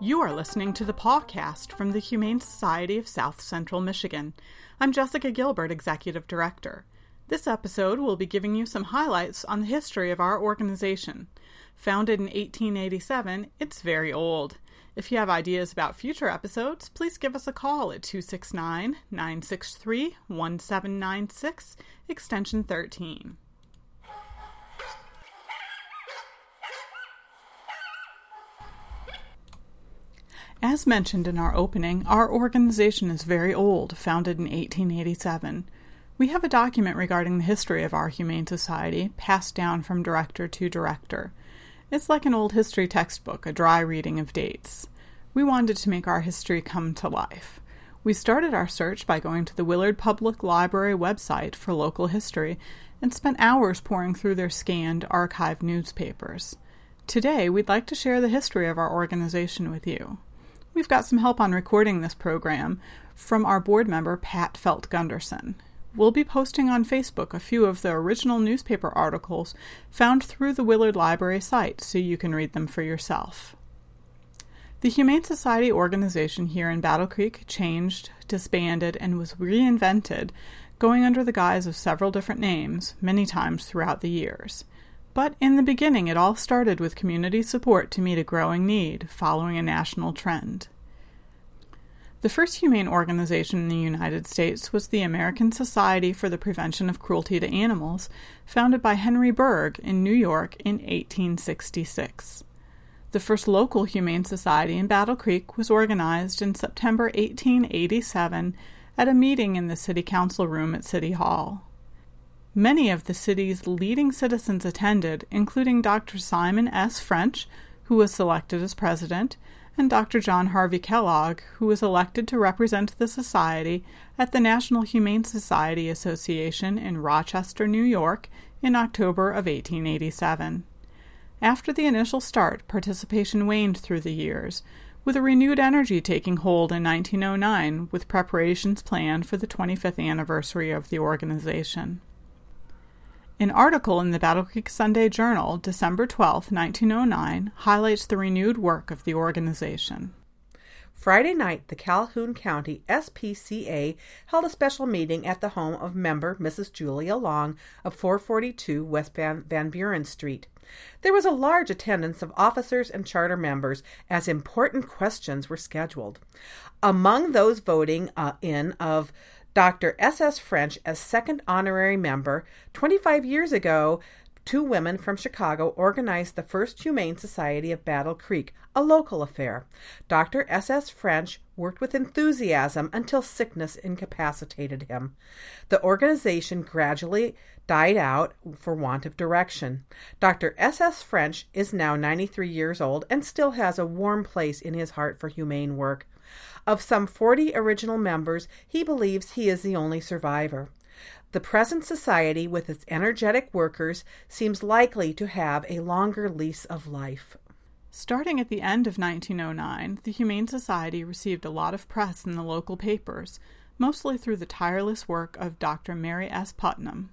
You are listening to the PawCast from the Humane Society of South Central Michigan. I'm Jessica Gilbert, Executive Director. This episode will be giving you some highlights on the history of our organization. Founded in 1887, it's very old. If you have ideas about future episodes, please give us a call at 269-963-1796, extension 13. As mentioned in our opening, our organization is very old, founded in 1887. We have a document regarding the history of our Humane Society, passed down from director to director. It's like an old history textbook, a dry reading of dates. We wanted to make our history come to life. We started our search by going to the Willard Public Library website for local history and spent hours poring through their scanned, archived newspapers. Today, we'd like to share the history of our organization with you. We've got some help on recording this program from our board member, Pat Felt-Gunderson. We'll be posting on Facebook a few of the original newspaper articles found through the Willard Library site so you can read them for yourself. The Humane Society organization here in Battle Creek changed, disbanded, and was reinvented, going under the guise of several different names many times throughout the years. But in the beginning, it all started with community support to meet a growing need, following a national trend. The first humane organization in the United States was the American Society for the Prevention of Cruelty to Animals, founded by Henry Bergh in New York in 1866. The first local humane society in Battle Creek was organized in September 1887 at a meeting in the City Council room at City Hall. Many of the city's leading citizens attended, including Dr. Simon S. French, who was selected as president, and Dr. John Harvey Kellogg, who was elected to represent the society at the National Humane Society Association in Rochester, New York, in October of 1887. After the initial start, participation waned through the years, with a renewed energy taking hold in 1909 with preparations planned for the 25th anniversary of the organization. An article in the Battle Creek Sunday Journal, December 12, 1909, highlights the renewed work of the organization. Friday night, the Calhoun County SPCA held a special meeting at the home of member Mrs. Julia Long of 442 West Van Buren Street. There was a large attendance of officers and charter members as important questions were scheduled. Among those voting of Dr. S.S. French as second honorary member, 25 years ago, two women from Chicago organized the first Humane Society of Battle Creek, a local affair. Dr. S.S. French worked with enthusiasm until sickness incapacitated him. The organization gradually died out for want of direction. Dr. S.S. French is now 93 years old and still has a warm place in his heart for humane work. Of some 40 original members, he believes he is the only survivor. The present society, with its energetic workers, seems likely to have a longer lease of life. Starting at the end of 1909, the Humane Society received a lot of press in the local papers, mostly through the tireless work of Dr. Mary S. Putnam.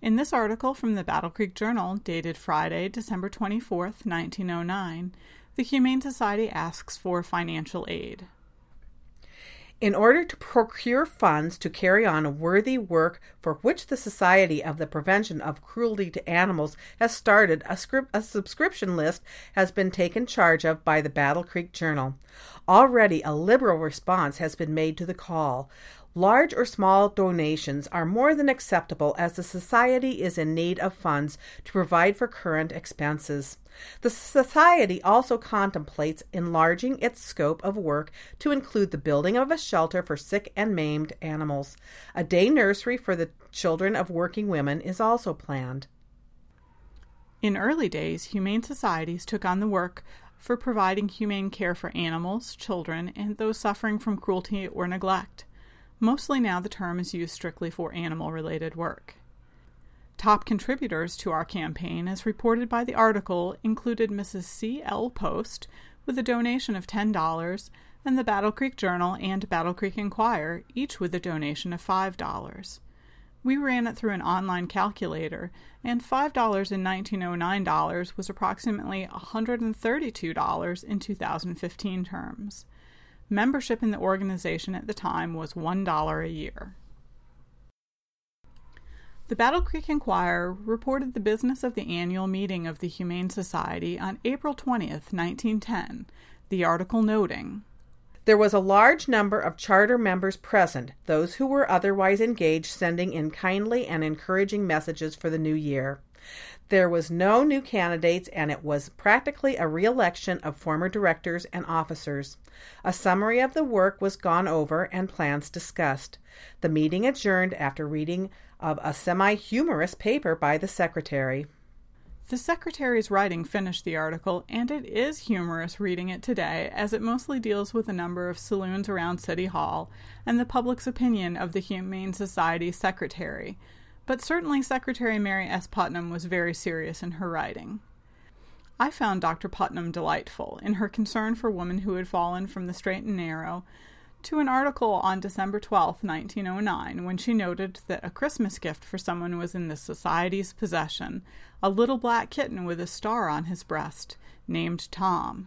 In this article from the Battle Creek Journal, dated Friday, December 24, 1909, the Humane Society asks for financial aid. In order to procure funds to carry on a worthy work for which the Society of the Prevention of Cruelty to Animals has started, a subscription list has been taken charge of by the Battle Creek Journal. Already a liberal response has been made to the call. Large or small donations are more than acceptable as the Society is in need of funds to provide for current expenses. The Society also contemplates enlarging its scope of work to include the building of a shelter for sick and maimed animals. A day nursery for the children of working women is also planned. In early days, humane societies took on the work for providing humane care for animals, children, and those suffering from cruelty or neglect. Mostly now the term is used strictly for animal-related work. Top contributors to our campaign, as reported by the article, included Mrs. C. L. Post, with a donation of $10, and the Battle Creek Journal and Battle Creek Inquirer, each with a donation of $5. We ran it through an online calculator, and $5 in 1909 was approximately $132 in 2015 terms. Membership in the organization at the time was $1 a year. The Battle Creek Inquirer reported the business of the annual meeting of the Humane Society on April 20th, 1910, the article noting, "There was a large number of charter members present, those who were otherwise engaged sending in kindly and encouraging messages for the new year. There was no new candidates, and it was practically a re-election of former directors and officers. A summary of the work was gone over and plans discussed. The meeting adjourned after reading of a semi-humorous paper by the secretary." The secretary's writing finished the article, and it is humorous reading it today, as it mostly deals with a number of saloons around City Hall and the public's opinion of the Humane Society secretary. But certainly Secretary Mary S. Putnam was very serious in her writing. I found Dr. Putnam delightful in her concern for women who had fallen from the straight and narrow, to an article on December 12, 1909, when she noted that a Christmas gift for someone was in the Society's possession, a little black kitten with a star on his breast, named Tom.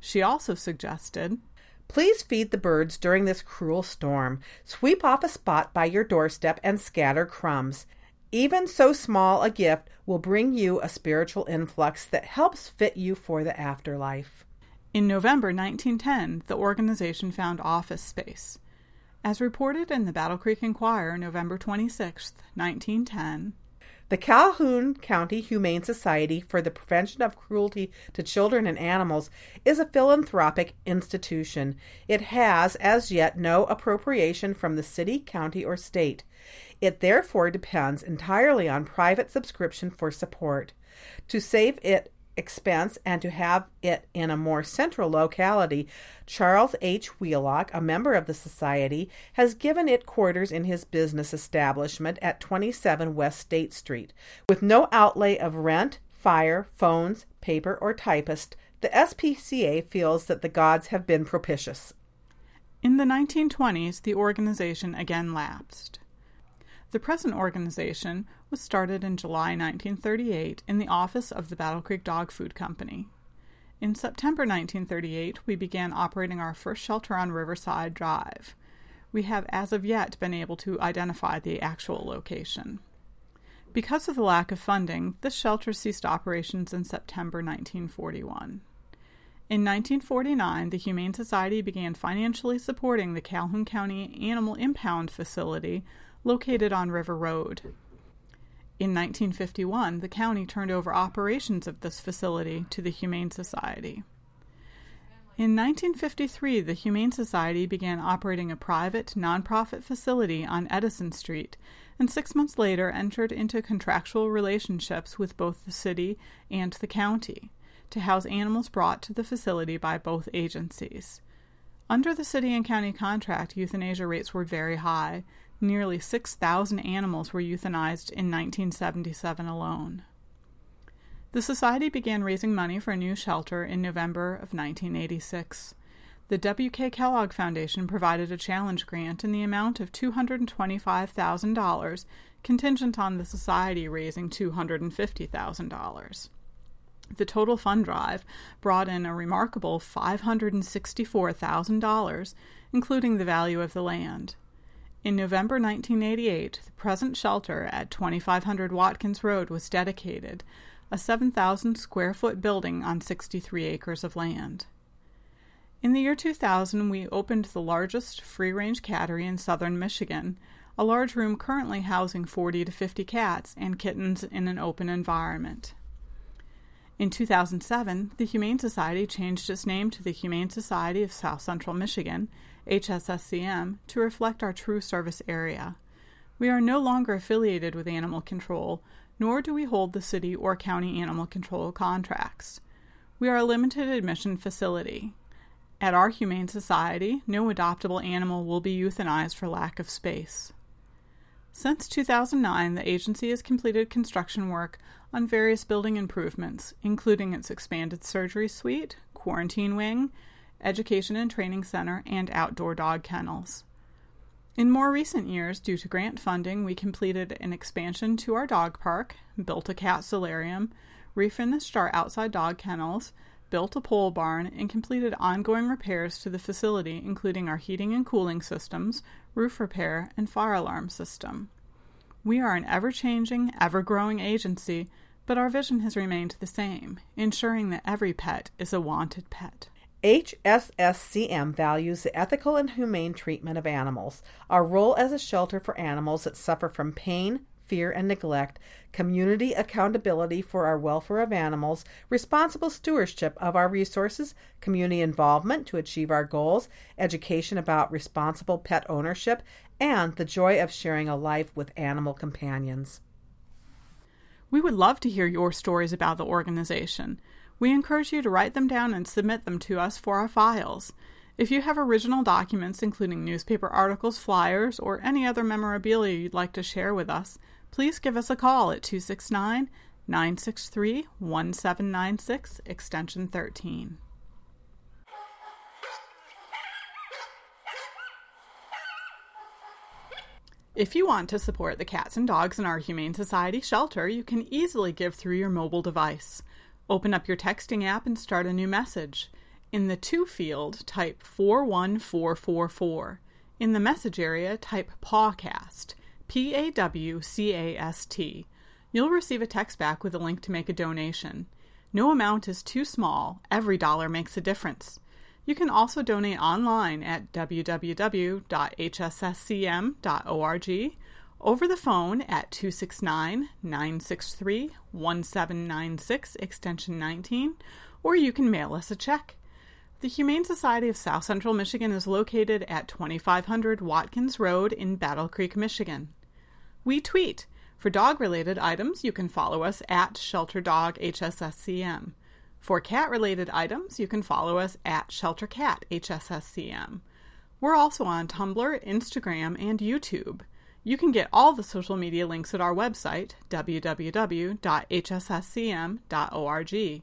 She also suggested, "Please feed the birds during this cruel storm. Sweep off a spot by your doorstep and scatter crumbs. Even so small a gift will bring you a spiritual influx that helps fit you for the afterlife." In November 1910, the organization found office space. As reported in the Battle Creek Inquirer, November 26, 1910, "The Calhoun County Humane Society for the Prevention of Cruelty to Children and Animals is a philanthropic institution. It has, as yet, no appropriation from the city, county, or state. It therefore depends entirely on private subscription for support. To save it expense and to have it in a more central locality, Charles H. Wheelock, a member of the Society, has given it quarters in his business establishment at 27 West State Street. With no outlay of rent, fire, phones, paper, or typist, the SPCA feels that the gods have been propitious." In the 1920s, the organization again lapsed. The present organization was started in July 1938 in the office of the Battle Creek Dog Food Company. In September 1938, we began operating our first shelter on Riverside Drive. We have as of yet been able to identify the actual location. Because of the lack of funding, this shelter ceased operations in September 1941. In 1949, the Humane Society began financially supporting the Calhoun County Animal Impound Facility, located on River Road. In 1951, the county turned over operations of this facility to the Humane Society. In 1953, the Humane Society began operating a private, nonprofit facility on Edison Street, and 6 months later entered into contractual relationships with both the city and the county to house animals brought to the facility by both agencies. Under the city and county contract, euthanasia rates were very high. Nearly 6,000 animals were euthanized in 1977 alone. The Society began raising money for a new shelter in November of 1986. The W.K. Kellogg Foundation provided a challenge grant in the amount of $225,000, contingent on the Society raising $250,000. The total fund drive brought in a remarkable $564,000, including the value of the land. In November 1988, the present shelter at 2500 Watkins Road was dedicated, a 7,000-square-foot building on 63 acres of land. In the year 2000, we opened the largest free-range cattery in southern Michigan, a large room currently housing 40 to 50 cats and kittens in an open environment. In 2007, the Humane Society changed its name to the Humane Society of South Central Michigan, SoundCloud, to reflect our true service area. We are no longer affiliated with animal control, nor do we hold the city or county animal control contracts. We are a limited admission facility. At our Humane Society, no adoptable animal will be euthanized for lack of space. Since 2009, the agency has completed construction work on various building improvements, including its expanded surgery suite, quarantine wing, education and training center, and outdoor dog kennels. In more recent years, due to grant funding, we completed an expansion to our dog park, built a cat solarium, refinished our outside dog kennels, built a pole barn, and completed ongoing repairs to the facility, including our heating and cooling systems, roof repair, and fire alarm system. We are an ever-changing, ever-growing agency, but our vision has remained the same, ensuring that every pet is a wanted pet. HSSCM values the ethical and humane treatment of animals. Our role as a shelter for animals that suffer from pain, fear, and neglect, community accountability for our welfare of animals, responsible stewardship of our resources, community involvement to achieve our goals, education about responsible pet ownership, and the joy of sharing a life with animal companions. We would love to hear your stories about the organization. We encourage you to write them down and submit them to us for our files. If you have original documents, including newspaper articles, flyers, or any other memorabilia you'd like to share with us, please give us a call at 269-963-1796, extension 13. If you want to support the cats and dogs in our Humane Society shelter, you can easily give through your mobile device. Open up your texting app and start a new message. In the To field, type 41444. In the message area, type PawCast, PAWCAST. You'll receive a text back with a link to make a donation. No amount is too small. Every dollar makes a difference. You can also donate online at www.hsscm.org, over the phone at 269-963-1796, extension 19, or you can mail us a check. The Humane Society of South Central Michigan is located at 2500 Watkins Road in Battle Creek, Michigan. We tweet. For dog-related items, you can follow us at shelterdoghsscm. For cat-related items, you can follow us at sheltercathsscm. We're also on Tumblr, Instagram, and YouTube. You can get all the social media links at our website, www.hsscm.org.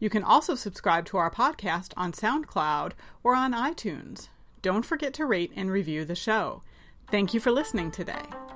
You can also subscribe to our podcast on SoundCloud or on iTunes. Don't forget to rate and review the show. Thank you for listening today.